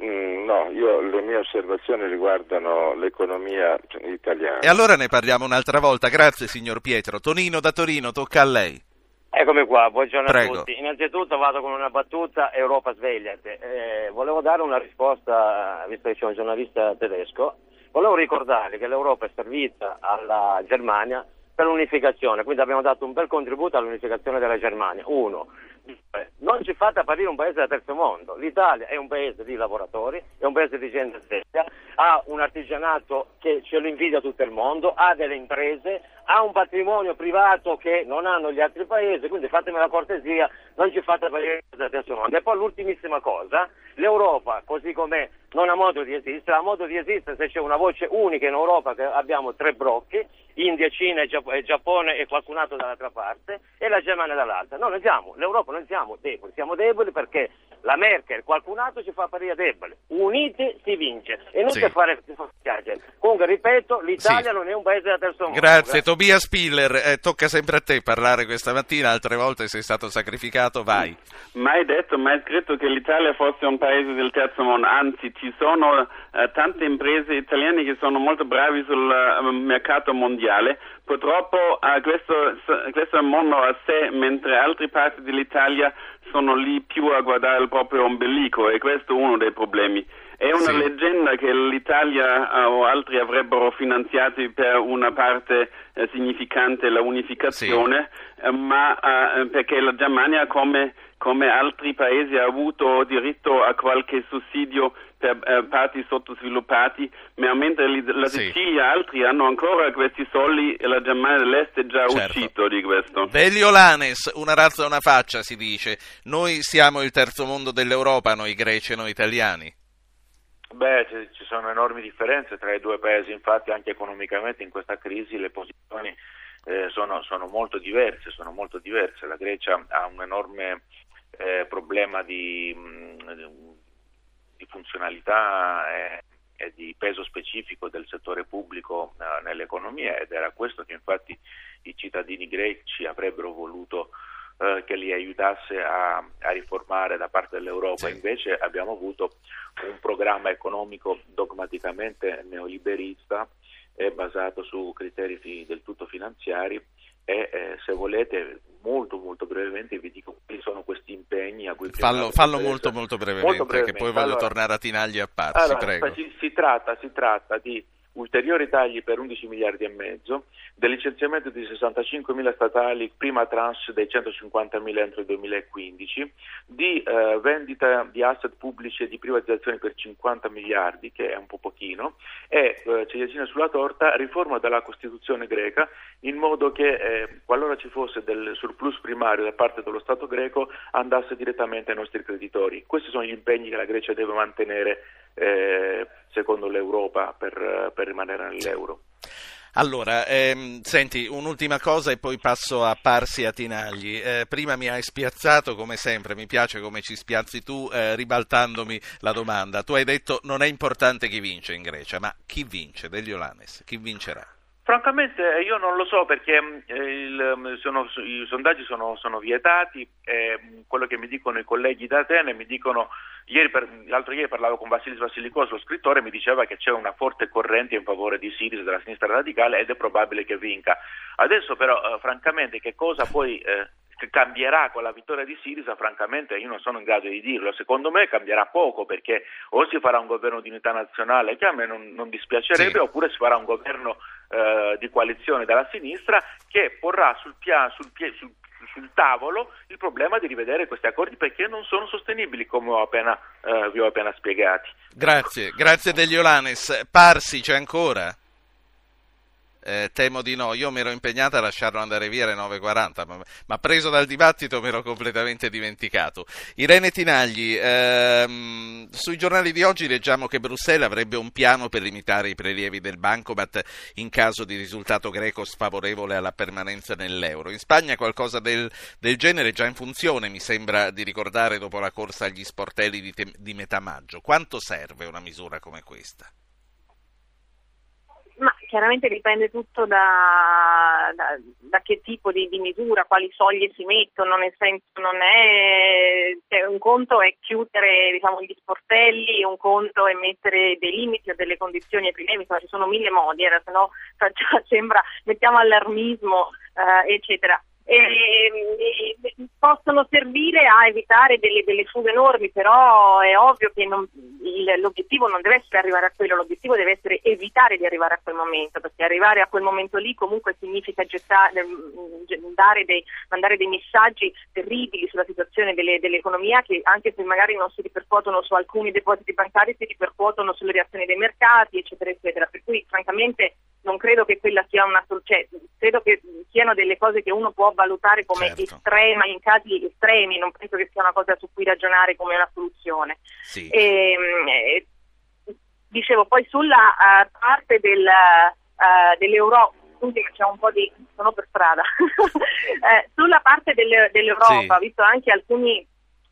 No, io, le mie osservazioni riguardano l'economia italiana. E allora ne parliamo un'altra volta, grazie signor Pietro. Tonino da Torino, tocca a lei. Eccomi qua, buongiorno. Prego. A tutti. Innanzitutto vado con una battuta, Europa svegliate. Eh, volevo dare una risposta, visto che c'è un giornalista tedesco, volevo ricordarle che l'Europa è servita alla Germania per l'unificazione, quindi abbiamo dato un bel contributo all'unificazione della Germania, uno. Non ci fate apparire un paese del terzo mondo. L'Italia è un paese di lavoratori, è un paese di gente sveglia, ha un artigianato che ce lo invidia tutto il mondo, ha delle imprese, ha un patrimonio privato che non hanno gli altri paesi, quindi fatemi la cortesia, non ci fate apparire del terzo mondo. E poi l'ultimissima cosa, l'Europa così com'è non ha modo di esistere, ha modo di esistere se c'è una voce unica in Europa, che abbiamo tre blocchi, India, Cina e Giappone, Giappone e qualcun altro dall'altra parte, e la Germania dall'altra. No, noi siamo, l'Europa non siamo deboli, siamo deboli perché la Merkel, qualcun altro ci fa apparire deboli. Uniti si vince e non si sì. fare comunque, ripeto, l'Italia sì. non è un paese da terzo mondo. Grazie, grazie. Tobias Piller, eh, tocca sempre a te parlare questa mattina, altre volte sei stato sacrificato, vai. Mai detto, mai scritto che l'Italia fosse un paese del terzo mondo, anzi ci sono eh, tante imprese italiane che sono molto bravi sul eh, mercato mondiale. Purtroppo eh, questo, questo mondo a sé, mentre altre parti dell'Italia sono lì più a guardare il proprio ombelico, e questo è uno dei problemi. È una sì. leggenda che l'Italia eh, o altri avrebbero finanziato per una parte eh, significante la unificazione, sì. eh, ma eh, perché la Germania, come, come altri paesi, ha avuto diritto a qualche sussidio per eh, parti sottosviluppati, ma mentre li, la Sicilia e sì. altri hanno ancora questi soldi e la Germania dell'Est è già certo. uscito di questo. Deliolanes, una razza e una faccia si dice, noi siamo il terzo mondo dell'Europa, noi greci e noi italiani. Beh, c- ci sono enormi differenze tra i due paesi, infatti anche economicamente in questa crisi le posizioni eh, sono, sono molto diverse, sono molto diverse. La Grecia ha un enorme eh, problema di, di funzionalità e, e di peso specifico del settore pubblico eh, nell'economia, ed era questo che infatti i cittadini greci avrebbero voluto eh, che li aiutasse a, a riformare da parte dell'Europa, sì. invece abbiamo avuto un programma economico dogmaticamente neoliberista è basato su criteri fi- del tutto finanziari e eh, se volete molto molto brevemente vi dico quali sono questi impegni a cui fallo, fallo molto molto brevemente, molto brevemente che poi voglio allora, tornare a Tinagli a Parsi, allora, prego. Si, si, tratta, si tratta di ulteriori tagli per undici miliardi e mezzo, del licenziamento di sessantacinquemila statali, prima tranche dei centocinquantamila entro il duemilaquindici, di eh, vendita di asset pubblici e di privatizzazione per cinquanta miliardi, che è un po' pochino, e eh, ciliegina sulla torta, riforma della Costituzione greca, in modo che eh, qualora ci fosse del surplus primario da parte dello Stato greco andasse direttamente ai nostri creditori. Questi sono gli impegni che la Grecia deve mantenere eh, secondo l'Europa per, per rimanere nell'euro. Allora, ehm, senti, un'ultima cosa e poi passo a Parsi e a Tinagli. Eh, prima mi hai spiazzato come sempre, mi piace come ci spiazzi tu eh, ribaltandomi la domanda. Tu hai detto non è importante chi vince in Grecia, ma chi vince? Deliolanes, chi vincerà? Francamente io non lo so perché eh, il, sono, i sondaggi sono, sono vietati, eh, quello che mi dicono i colleghi da Atene mi dicono, ieri per, l'altro ieri parlavo con Vassilis Vassilikos, lo scrittore, mi diceva che c'è una forte corrente in favore di Syriza della sinistra radicale ed è probabile che vinca. Adesso però eh, francamente che cosa poi... Eh, che cambierà con la vittoria di Sirisa, francamente io non sono in grado di dirlo. Secondo me cambierà poco, perché o si farà un governo di unità nazionale, che a me non, non dispiacerebbe, sì, oppure si farà un governo eh, di coalizione dalla sinistra che porrà sul piano, sul pie, sul, sul tavolo il problema di rivedere questi accordi, perché non sono sostenibili, come ho appena, eh, vi ho appena spiegati. Grazie, grazie Deliolanes. Parsi c'è ancora? Eh, temo di no, io mi ero impegnata a lasciarlo andare via alle nove e quaranta, ma, ma preso dal dibattito mi ero completamente dimenticato. Irene Tinagli, ehm, sui giornali di oggi leggiamo che Bruxelles avrebbe un piano per limitare i prelievi del Bancomat in caso di risultato greco sfavorevole alla permanenza nell'euro. In Spagna qualcosa del, del genere è già in funzione, mi sembra di ricordare, dopo la corsa agli sportelli di, te- di metà maggio. Quanto serve una misura come questa? Ma chiaramente dipende tutto da, da, da che tipo di, di misura, quali soglie si mettono, nel senso non è, cioè un conto è chiudere, diciamo, gli sportelli, un conto è mettere dei limiti o delle condizioni ai prelievi, insomma ci sono mille modi, era, se no sembra mettiamo allarmismo eh, eccetera. E, e, possono servire a evitare delle, delle fughe enormi, però è ovvio che non, il, l'obiettivo non deve essere arrivare a quello, l'obiettivo deve essere evitare di arrivare a quel momento, perché arrivare a quel momento lì comunque significa gettare, dare dei, mandare dei messaggi terribili sulla situazione delle, dell'economia, che anche se magari non si ripercuotono su alcuni depositi bancari, si ripercuotono sulle reazioni dei mercati, eccetera eccetera, per cui francamente non credo che quella sia una, cioè, credo che siano delle cose che uno può valutare come, certo, estrema in casi estremi, non penso che sia una cosa su cui ragionare come una soluzione. Sì. E, e, dicevo, poi sulla uh, parte del, uh, dell'Europa, scusi c'è un po' di, sono per strada, eh, sulla parte del, dell'Europa, sì, visto anche alcuni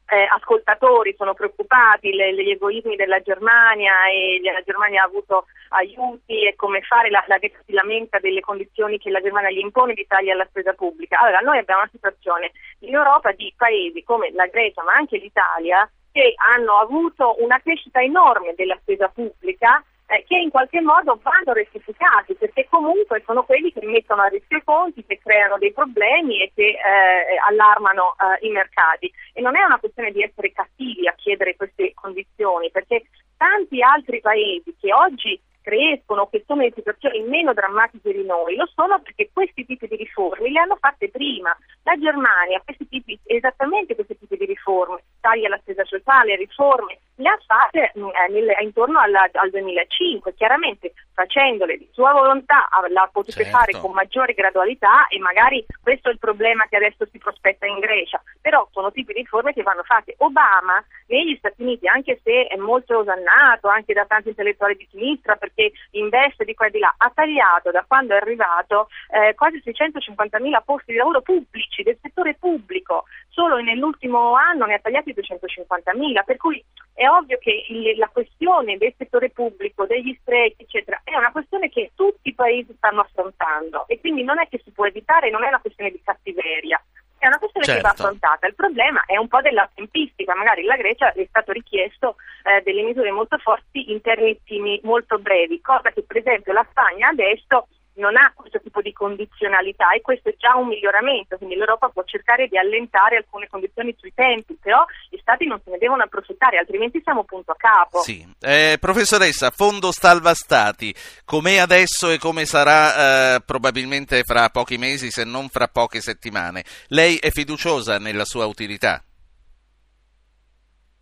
Eh, ascoltatori sono preoccupati, le, gli egoismi della Germania, e la Germania ha avuto aiuti e come fare, la, la si lamenta delle condizioni che la Germania gli impone di tagli alla spesa pubblica. Allora noi abbiamo una situazione in Europa di paesi come la Grecia ma anche l'Italia che hanno avuto una crescita enorme della spesa pubblica, eh, che in qualche modo vanno rettificati, perché comunque sono quelli che mettono a rischio i conti, che creano dei problemi e che eh, allarmano eh, i mercati. E non è una questione di essere cattivi a chiedere queste condizioni, perché tanti altri paesi che oggi crescono, che sono in situazioni meno drammatiche di noi, lo sono perché questi tipi di riforme le hanno fatte prima. La Germania, questi tipi, esattamente questi tipi di riforme, tagli alla spesa sociale, riforme, le ha fatte eh, nel, intorno alla, al duemilacinque, chiaramente facendole di sua volontà, la potete, certo, fare con maggiore gradualità, e magari questo è il problema che adesso si prospetta in Grecia, però sono tipi di riforme che vanno fatte. Obama negli Stati Uniti, anche se è molto osannato anche da tanti intellettuali di sinistra perché investe di qua e di là, ha tagliato da quando è arrivato eh, quasi seicentocinquantamila posti di lavoro pubblici, del settore pubblico, solo nell'ultimo anno ne ha tagliati duecentocinquantamila, per cui è ovvio che il, la questione del settore pubblico, degli sprechi, eccetera, è una questione che tutti i paesi stanno affrontando, e quindi non è che si può evitare, non è una questione di cattiveria, è una questione, certo, che va affrontata. Il problema è un po' della tempistica, magari la Grecia è stato richiesto eh, delle misure molto forti in termini molto brevi, cosa che per esempio la Spagna adesso non ha questo tipo di condizionalità, e questo è già un miglioramento, quindi l'Europa può cercare di allentare alcune condizioni sui tempi, però gli Stati non se ne devono approfittare, altrimenti siamo punto a capo. Sì. Eh, professoressa, Fondo Salva Stati, com'è adesso e come sarà eh, probabilmente fra pochi mesi, se non fra poche settimane, lei è fiduciosa nella sua utilità?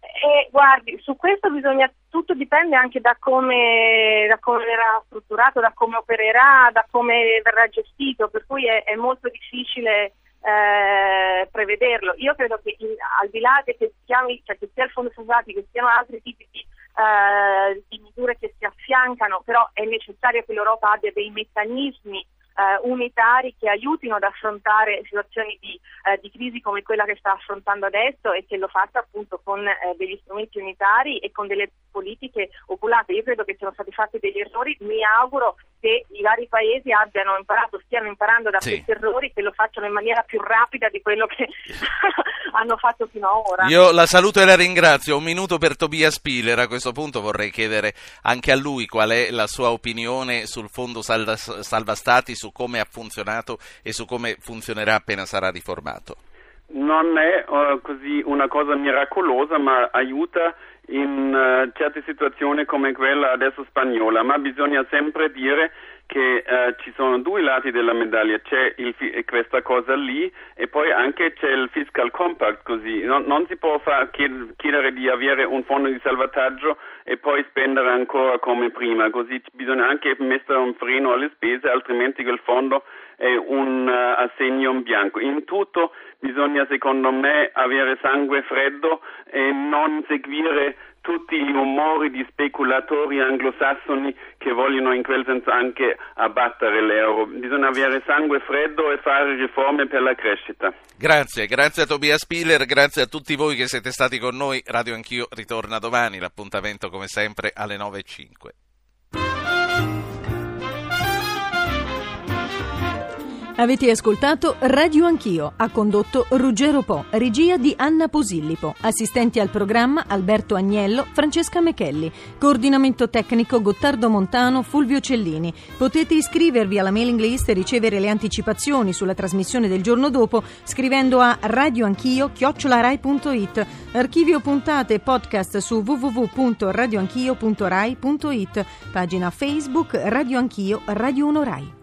Eh, guardi, su questo bisogna, tutto dipende anche da come da come verrà strutturato, da come opererà, da come verrà gestito, per cui è, è molto difficile eh, prevederlo. Io credo che in, al di là che siamo, cioè che sia il fondo salvati, che siano altri tipi di, eh, di misure che si affiancano, però è necessario che l'Europa abbia dei meccanismi Uh, unitari che aiutino ad affrontare situazioni di, uh, di crisi come quella che sta affrontando adesso, e che lo faccia appunto con uh, degli strumenti unitari e con delle politiche oculate. Io credo che siano stati fatti degli errori, mi auguro che i vari paesi abbiano imparato, stiano imparando da, sì, questi errori, che lo facciano in maniera più rapida di quello che hanno fatto fino a ora. Io la saluto e la ringrazio. Un minuto per Tobias Piller. A questo punto vorrei chiedere anche a lui qual è la sua opinione sul Fondo Salva, Salva Stati, su come ha funzionato e su come funzionerà appena sarà riformato. non è uh, così una cosa miracolosa, ma aiuta in uh, certe situazioni come quella adesso spagnola, ma bisogna sempre dire che uh, ci sono due lati della medaglia, c'è il fi- questa cosa lì e poi anche c'è il fiscal compact, così non, non si può far chiedere di avere un fondo di salvataggio e poi spendere ancora come prima, così bisogna anche mettere un freno alle spese, altrimenti quel fondo è un uh, assegno in bianco. In tutto bisogna, secondo me, avere sangue freddo e non seguire tutti gli umori di speculatori anglosassoni che vogliono in quel senso anche abbattere l'euro. Bisogna avere sangue freddo e fare riforme per la crescita. Grazie, grazie a Tobias Piller, grazie a tutti voi che siete stati con noi. Radio Anch'io ritorna domani, l'appuntamento come sempre alle nove e cinque. Avete ascoltato Radio Anch'io, ha condotto Ruggero Po, regia di Anna Posillipo, assistenti al programma Alberto Agnello, Francesca Michelli, coordinamento tecnico Gottardo Montano, Fulvio Cellini. Potete iscrivervi alla mailing list e ricevere le anticipazioni sulla trasmissione del giorno dopo scrivendo a radioanchio chiocciola rai punto it, archivio puntate e podcast su w w w punto radioanchio punto rai punto it, pagina Facebook Radio Anch'io Radio uno Rai.